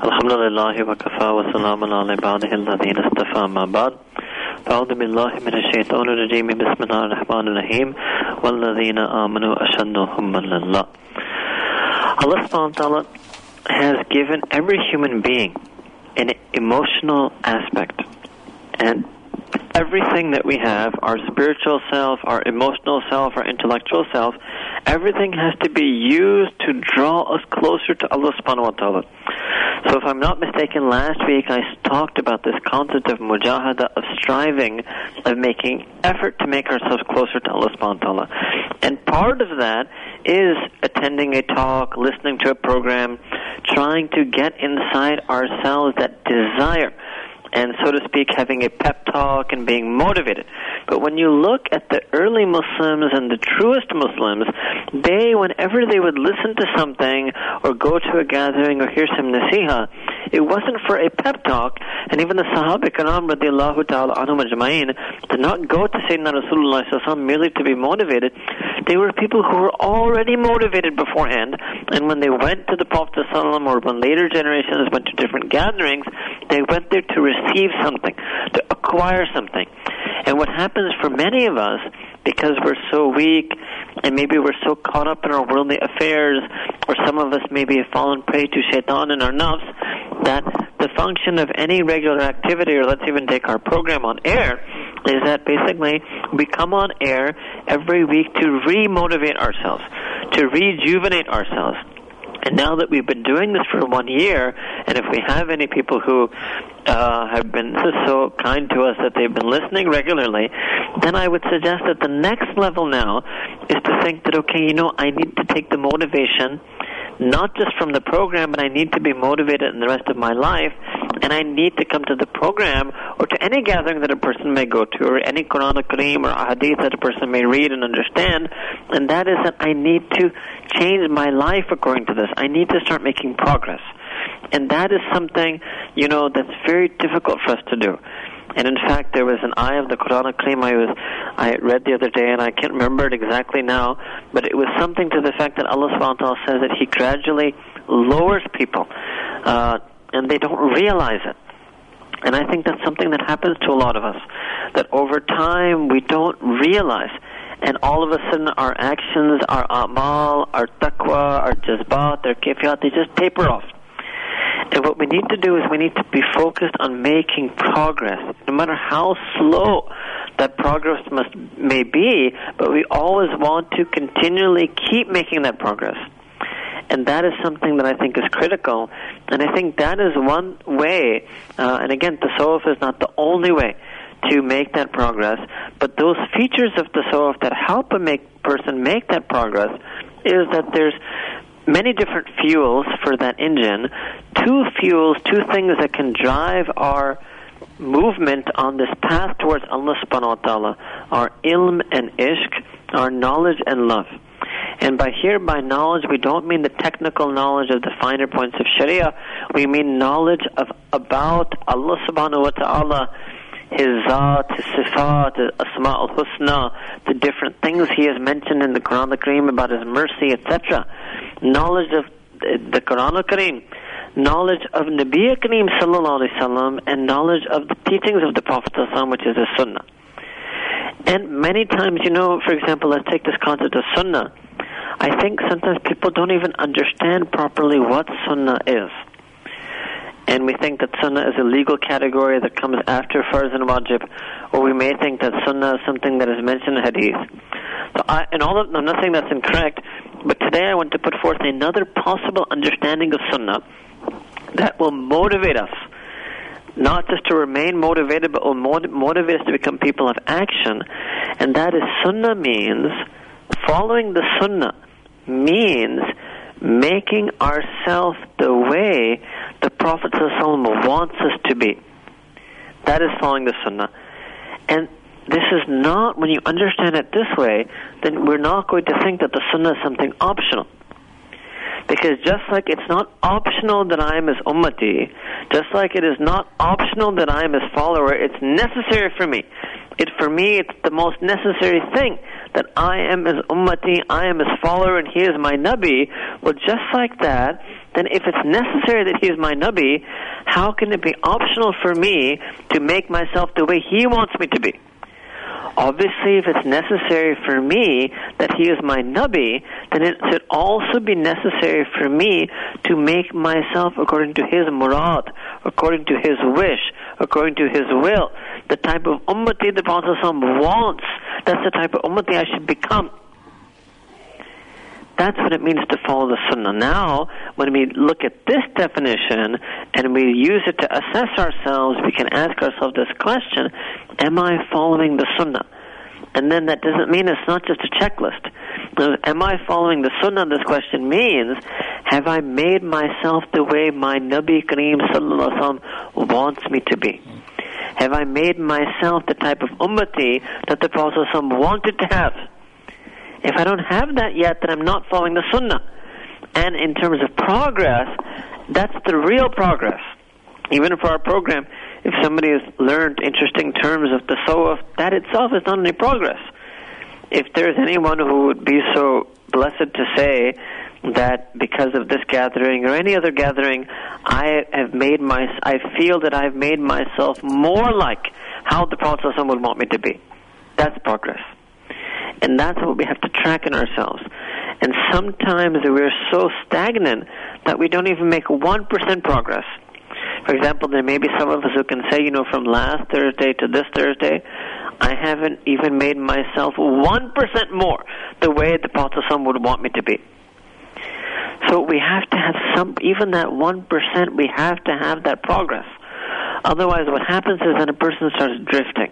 Alhamdulillahi wa kafa wa salamun ala ibadihi alladhina istafa amma ba'd. A'udhu billahi minash shaitanir rajim. Bismillahir rahmanir rahim. Walladhina amanu ashaddu hubban lillah. Allah subhanahu wa ta'ala has given every human being an emotional aspect, and everything that we have, our spiritual self, our emotional self, our intellectual self, everything has to be used to draw us closer to Allah subhanahu wa ta'ala. So if I'm not mistaken, last week I talked about this concept of mujahada, of striving, of making effort to make ourselves closer to Allah subhanahu wa ta'ala. And part of that is attending a talk, listening to a program, trying to get inside ourselves that desire, and so to speak, having a pep talk and being motivated. But when you look at the early Muslims and the truest Muslims, they, whenever they would listen to something or go to a gathering or hear some nasiha, it wasn't for a pep talk. And even the Sahaba Karam radiallahu ta'ala anhum ajma'in did not go to Sayyidina Rasulullah s.a.w. merely to be motivated. They were people who were already motivated beforehand, and when they went to the Prophet s.a.w. or when later generations went to different gatherings, they went there to receive something, to acquire something. And what happens for many of us, because we're so weak and maybe we're so caught up in our worldly affairs, or some of us maybe have fallen prey to shaitan and our nafs, that the function of any regular activity, or let's even take our program on air, is that basically we come on air every week to re-motivate ourselves, to rejuvenate ourselves. And now that we've been doing this for 1 year, and if we have any people who have been so kind to us that they've been listening regularly, then I would suggest that the next level now is to think that, okay, you know, I need to take the motivation not just from the program, but I need to be motivated in the rest of my life, and I need to come to the program or to any gathering that a person may go to, or any Quran or Kareem or Hadith that a person may read and understand, and that is that I need to change my life according to this. I need to start making progress. And that is something, you know, that's very difficult for us to do. And in fact, there was an ayah of the Quran al-Karim I read the other day, and I can't remember it exactly now, but it was something to the fact that Allah subhanahu wa ta'ala says that He gradually lowers people, and they don't realize it. And I think that's something that happens to a lot of us, that over time we don't realize, and all of a sudden our actions, our a'mal, our taqwa, our jazbat, our kifiyat, they just taper off. And what we need to do is we need to be focused on making progress, no matter how slow that progress may be, but we always want to continually keep making that progress. And that is something that I think is critical, and I think that is one way, and again, tasawwuf is not the only way to make that progress, but those features of tasawwuf that help a person make that progress is that there's many different fuels for that engine, two things that can drive our movement on this path towards Allah subhanahu wa ta'ala, our ilm and ishq, our knowledge and love. And by knowledge, we don't mean the technical knowledge of the finer points of Sharia, we mean knowledge about Allah subhanahu wa ta'ala, His Zat, His Sifat, His Asma al-Husna, the different things He has mentioned in the Quran al-Karim about His mercy, etc. Knowledge of the Quran al-Karim, knowledge of Nabi al-Karim sallallahu alayhi wa sallam, and knowledge of the teachings of the Prophet sallallahu alayhi wa sallam, which is His Sunnah. And many times, you know, for example, let's take this concept of Sunnah. I think sometimes people don't even understand properly what Sunnah is. And we think that Sunnah is a legal category that comes after Farz and Wajib, or we may think that Sunnah is something that is mentioned in Hadith. So I'm not saying that's incorrect, but today I want to put forth another possible understanding of Sunnah that will motivate us, not just to remain motivated, but will motivate us to become people of action. And that is, Sunnah means, following the Sunnah means making ourselves the way the Prophet ﷺ wants us to be. That is following the Sunnah. And this is not, when you understand it this way, then we're not going to think that the Sunnah is something optional. Because just like it's not optional that I am His ummati, just like it is not optional that I am His follower, it's necessary for me. It's the most necessary thing that I am His ummati, I am His follower, and He is my Nabi. Well, just like that, then if it's necessary that he is my Nabi, how can it be optional for me to make myself the way he wants me to be? Obviously, if it's necessary for me that he is my Nabi, then it should also be necessary for me to make myself according to his murad, according to his wish, according to his will. The type of ummati the Prophet ﷺ wants, that's the type of ummati I should become. That's what it means to follow the sunnah. Now, when we look at this definition and we use it to assess ourselves, we can ask ourselves this question, am I following the sunnah? And then that doesn't mean it's not just a checklist. Am I following the sunnah? This question means, have I made myself the way my Nabi Kareem Sallallahu Alaihi Wasallam wants me to be? Have I made myself the type of ummati that the Prophet wanted to have? If I don't have that yet, then I'm not following the sunnah. And in terms of progress, that's the real progress. Even for our program, if somebody has learned interesting terms of tasawwuf, that itself is not any progress. If there's anyone who would be so blessed to say that because of this gathering or any other gathering, I feel that I've made myself more like how the Prophet ﷺ would want me to be, that's progress. And that's what we have to track in ourselves. And sometimes we're so stagnant that we don't even make 1% progress. For example, there may be some of us who can say, from last Thursday to this Thursday, I haven't even made myself 1% more the way the Prophet would want me to be. So we have to have even that 1%, we have to have that progress. Otherwise, what happens is that a person starts drifting.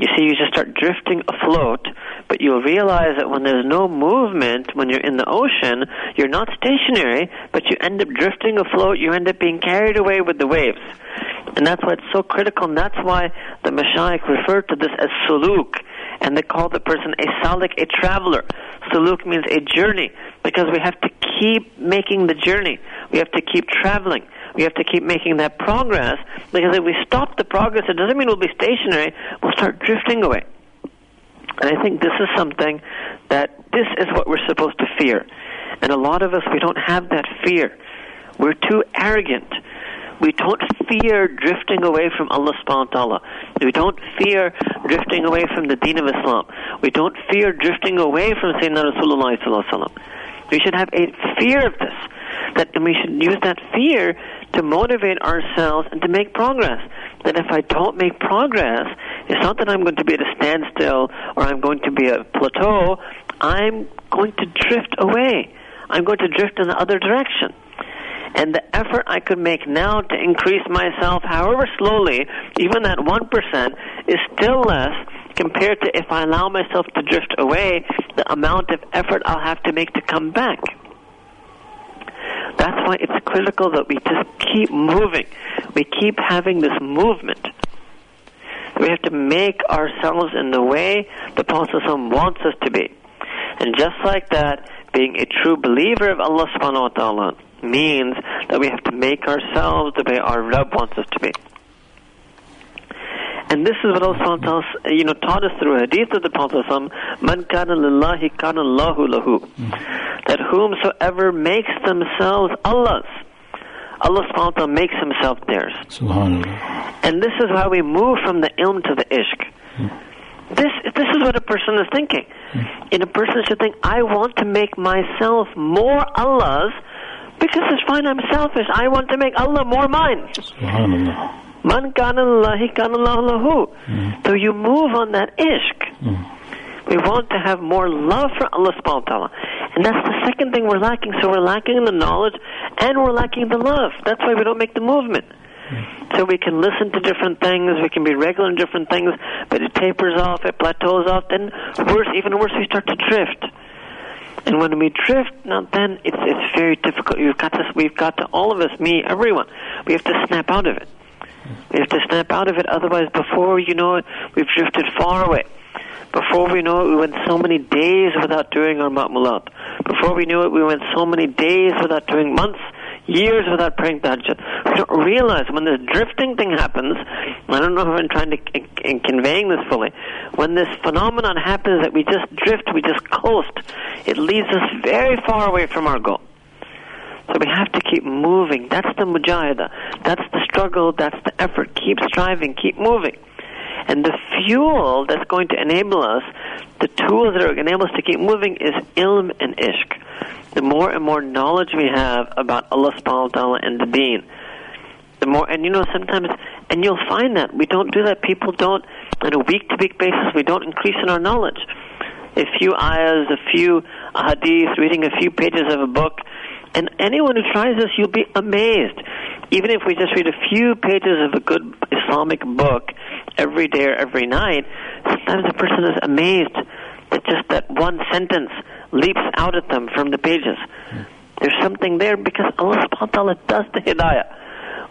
You just start drifting afloat, but you'll realize that when there's no movement, when you're in the ocean, you're not stationary, but you end up drifting afloat, you end up being carried away with the waves. And that's why it's so critical, and that's why the Mashaykh referred to this as suluk, and they call the person a salik, a traveler. Suluk means a journey, because we have to keep making the journey. We have to keep traveling. We have to keep making that progress, because if we stop the progress, it doesn't mean we'll be stationary. We'll start drifting away. And I think this is something that this is what we're supposed to fear. And a lot of us, we don't have that fear. We're too arrogant. We don't fear drifting away from Allah subhanahu wa ta'ala. We don't fear drifting away from the deen of Islam. We don't fear drifting away from Sayyidina Rasulullah sallallahu alaihi wasallam. We should have a fear of this, and we should use that fear to motivate ourselves and to make progress. That if I don't make progress, it's not that I'm going to be at a standstill or I'm going to be a plateau. I'm going to drift away. I'm going to drift in the other direction. And the effort I could make now to increase myself, however slowly, even that 1%, is still less compared to if I allow myself to drift away, the amount of effort I'll have to make to come back. That's why it's critical that we just keep moving. We keep having this movement. We have to make ourselves in the way the Prophet wants us to be. And just like that, being a true believer of Allah subhanahu wa ta'ala means that we have to make ourselves the way our Rabb wants us to be. And this is what Allah subhanahu wa ta'ala taught us through hadith of the Prophet Man kana lillahi kana Allahu lahu. That whomsoever makes themselves Allah's, Allah subhanahu wa ta'ala makes himself theirs. Subhanallah. And this is how we move from the ilm to the ishq. This is what a person is thinking. And a person should think, I want to make myself more Allah's because it's fine, I'm selfish. I want to make Allah more mine. Subhanallah. Man kana lillahi kana Allahu lahu. So you move on that ishq. We want to have more love for Allah subhanahu wa ta'ala. And that's the second thing we're lacking. So we're lacking the knowledge and we're lacking the love. That's why we don't make the movement. So we can listen to different things, we can be regular in different things, but it tapers off, it plateaus off, then even worse, we start to drift. And when we drift, now then it's very difficult. We've got to, all of us, me, everyone, we have to snap out of it. We have to snap out of it, otherwise before you know it, we've drifted far away. Before we know it, we went so many days without doing our ma'mulat. Before we knew it, we went so many days without doing months, years without praying tahajjud. We don't realize when this drifting thing happens, I don't know if I'm trying to conveying this fully, when this phenomenon happens that we just drift, we just coast, it leads us very far away from our goal. So we have to keep moving. That's the mujahada. That's the struggle. That's the effort. Keep striving. Keep moving. And the fuel that's going to enable us, the tools that are going to enable us to keep moving is ilm and ishq. The more and more knowledge we have about Allah subhanahu wa ta'ala and the deen, the more, and you know, sometimes, and you'll find that we don't do that. People don't, on a week-to-week basis, we don't increase in our knowledge. A few ayahs, a few hadith, reading a few pages of a book. And anyone who tries this, you'll be amazed. Even if we just read a few pages of a good Islamic book every day or every night, sometimes a person is amazed that just that one sentence leaps out at them from the pages. There's something there because Allah subhanahu wa ta'ala does the hidayah.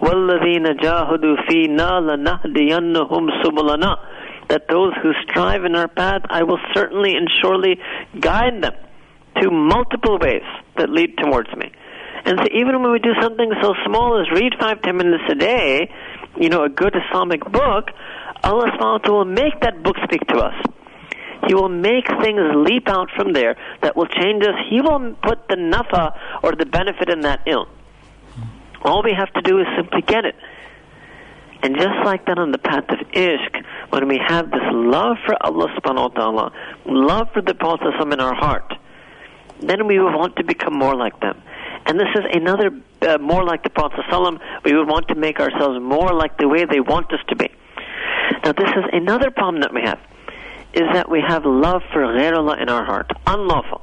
وَالَّذِينَ جَاهُدُوا فِينَا لَنَهْدِيَنَّهُمْ سُبُلَنَا, that those who strive in our path, I will certainly and surely guide them to multiple ways that lead towards me. And so even when we do something so small as read 5-10 minutes a day, you know, a good Islamic book, Allah SWT will make that book speak to us. He will make things leap out from there that will change us. He will put the nafa or the benefit in that ilm. All we have to do is simply get it. And just like that on the path of ishq, when we have this love for Allah subhanahu wa ta'ala, love for the Prophet in our heart, then we would want to become more like them. And this is another, more like the Prophet ﷺ, we would want to make ourselves more like the way they want us to be. Now this is another problem that we have, is that we have love for ghairullah in our heart, unlawful.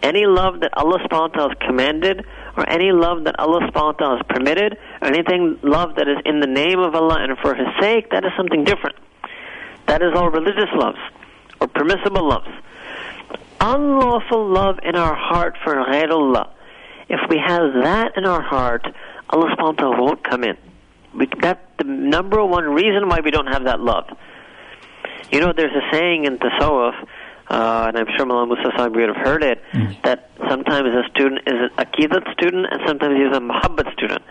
Any love that Allah subhanahu wa ta'ala has commanded, or any love that Allah subhanahu wa ta'ala has permitted, or anything love that is in the name of Allah and for His sake, that is something different. That is all religious loves, or permissible loves. Unlawful love in our heart for ghairullah. If we have that in our heart, Allah subhanahu wa ta'ala won't come in. That's the number one reason why we don't have that love. You know, there's a saying in tasawwuf, and I'm sure Malam Musa Sahib would have heard it, that sometimes a student is an aqidat student and sometimes he's a muhabbat student,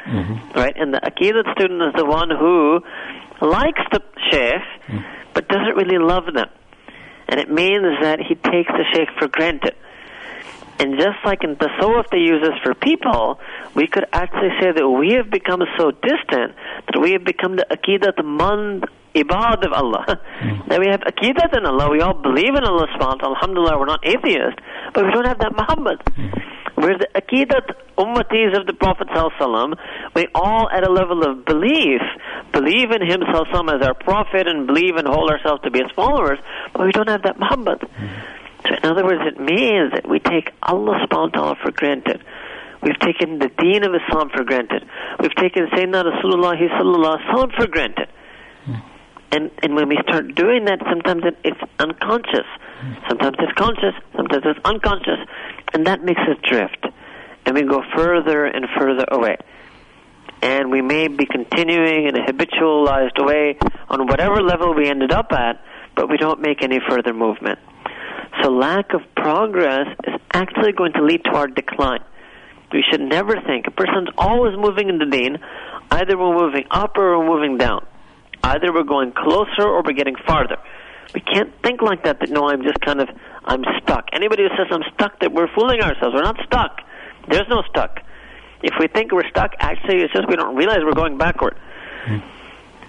right? And the aqidat student is the one who likes the shaykh, but doesn't really love them. And it means that he takes the shaykh for granted. And just like in tasawwuf they use this for people, we could actually say that we have become so distant that we have become the aqidat mand ibad of Allah. That we have aqidat in Allah, we all believe in Allah subhanahu wa ta'ala, alhamdulillah, we're not atheists, but we don't have that muhabbat. We're the aqidat ummatis of the Prophet sallallahu alaihi wasallam. We all at a level of believe in him sallallahu alaihi wasallam as our Prophet and believe and hold ourselves to be his followers, but we don't have that muhabbat. So in other words, it means that we take Allah subhanahu wa ta'ala for granted. We've taken the deen of Islam for granted. We've taken Sayyidina Rasulullah sallallahu alaihi wasallam for granted. And when we start doing that, sometimes it's unconscious. Sometimes it's conscious. Sometimes it's unconscious. And that makes us drift. And we go further and further away. And we may be continuing in a habitualized way on whatever level we ended up at, but we don't make any further movement. So lack of progress is actually going to lead to our decline. We should never think. A person's always moving in the deen. Either we're moving up or we're moving down. Either we're going closer or we're getting farther. We can't think like that, that no, I'm stuck. Anybody who says I'm stuck, that we're fooling ourselves. We're not stuck. There's no stuck. If we think we're stuck, actually it's just we don't realize we're going backward.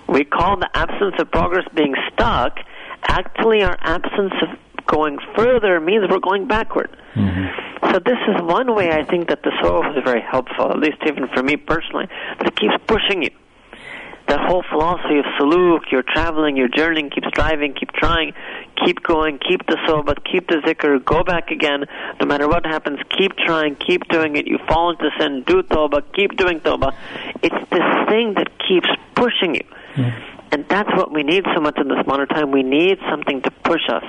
We call the absence of progress being stuck. Actually, our absence of going further means we're going backward. So this is one way I think that the soul is very helpful, at least even for me personally, that it keeps pushing you. That whole philosophy of saluk, you're traveling, you're journeying, keep striving, keep trying, keep going, keep the sohbat, keep the zikr, go back again, no matter what happens, keep trying, keep doing it, you fall into sin, do tawbah, keep doing tawbah. It's this thing that keeps pushing you. And that's what we need so much in this modern time. We need something to push us.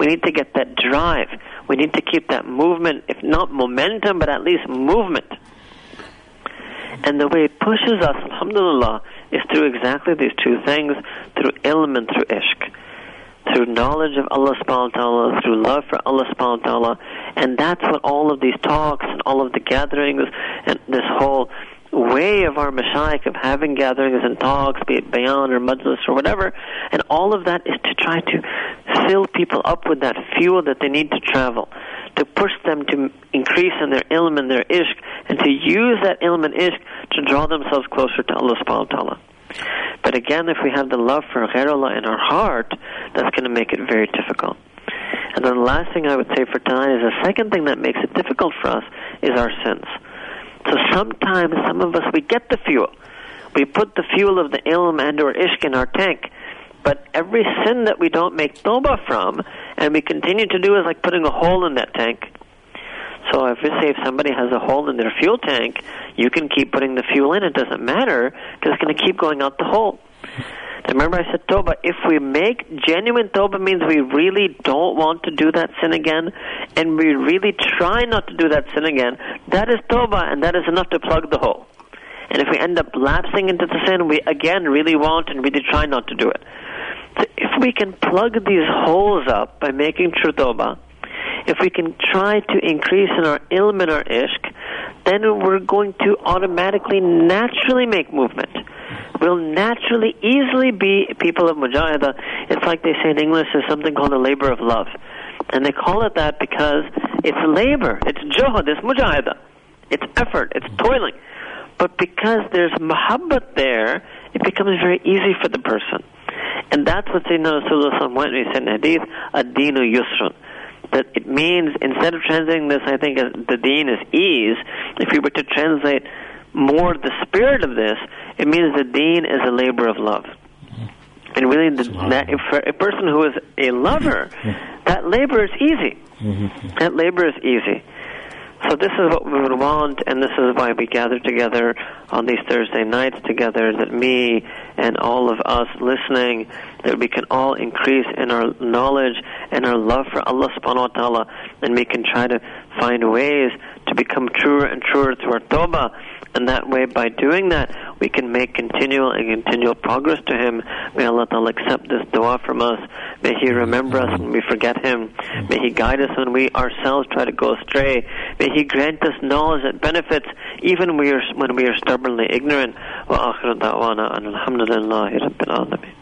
We need to get that drive. We need to keep that movement, if not momentum, but at least movement. And the way it pushes us, alhamdulillah, is through exactly these two things, through ilm and through ishq. Through knowledge of Allah subhanahu wa ta'ala, through love for Allah subhanahu wa ta'ala. And that's what all of these talks and all of the gatherings and this whole way of our Mashaykh of having gatherings and talks, be it bayan or majlis or whatever, and all of that is to try to fill people up with that fuel that they need to travel, to push them to increase in their ilm and their ishq, and to use that ilm and ishq to draw themselves closer to Allah subhanahu wa ta'ala. But again, if we have the love for ghairullah in our heart, that's going to make it very difficult. And then the last thing I would say for tonight is the second thing that makes it difficult for us is our sins. So sometimes, some of us, we get the fuel. We put the fuel of the ilm and or ishq in our tank. But every sin that we don't make tawbah from, and we continue to do, is like putting a hole in that tank. So if we say if somebody has a hole in their fuel tank, you can keep putting the fuel in. It doesn't matter, because it's going to keep going out the hole. Now remember I said tawbah. If we make genuine tawbah, means we really don't want to do that sin again, and we really try not to do that sin again. That is tawbah, and that is enough to plug the hole. And if we end up lapsing into the sin, we again really want and really try not to do it. So if we can plug these holes up by making true tawbah, if we can try to increase in our ilm and our ishq, then we're going to automatically, naturally make movement. We'll naturally, easily be people of mujahidah. It's like they say in English, there's something called the labor of love. And they call it that because it's labor, it's juhud, it's mujahidah. It's effort, it's toiling. But because there's muhabbat there, it becomes very easy for the person. And that's what Sayyidina Rasulullah went and he said in hadith, ad-deenu yusrun. That it means, instead of translating this, I think the deen is ease. If we were to translate more the spirit of this, it means the deen is a labor of love. And really, if for a person who is a lover, that labor is easy. That labor is easy. So this is what we would want, and this is why we gather together on these Thursday nights together, that me and all of us listening, that we can all increase in our knowledge and our love for Allah subhanahu wa ta'ala, and we can try to find ways to become truer and truer through our tawbah. And that way, by doing that, we can make continual and continual progress to Him. May Allah Ta'ala accept this dua from us. May He remember us when we forget Him. May He guide us when we ourselves try to go astray. May He grant us knowledge that benefits, even when we are stubbornly ignorant. Wa akhiru da'wana alhamdulillahi rabbil alamin.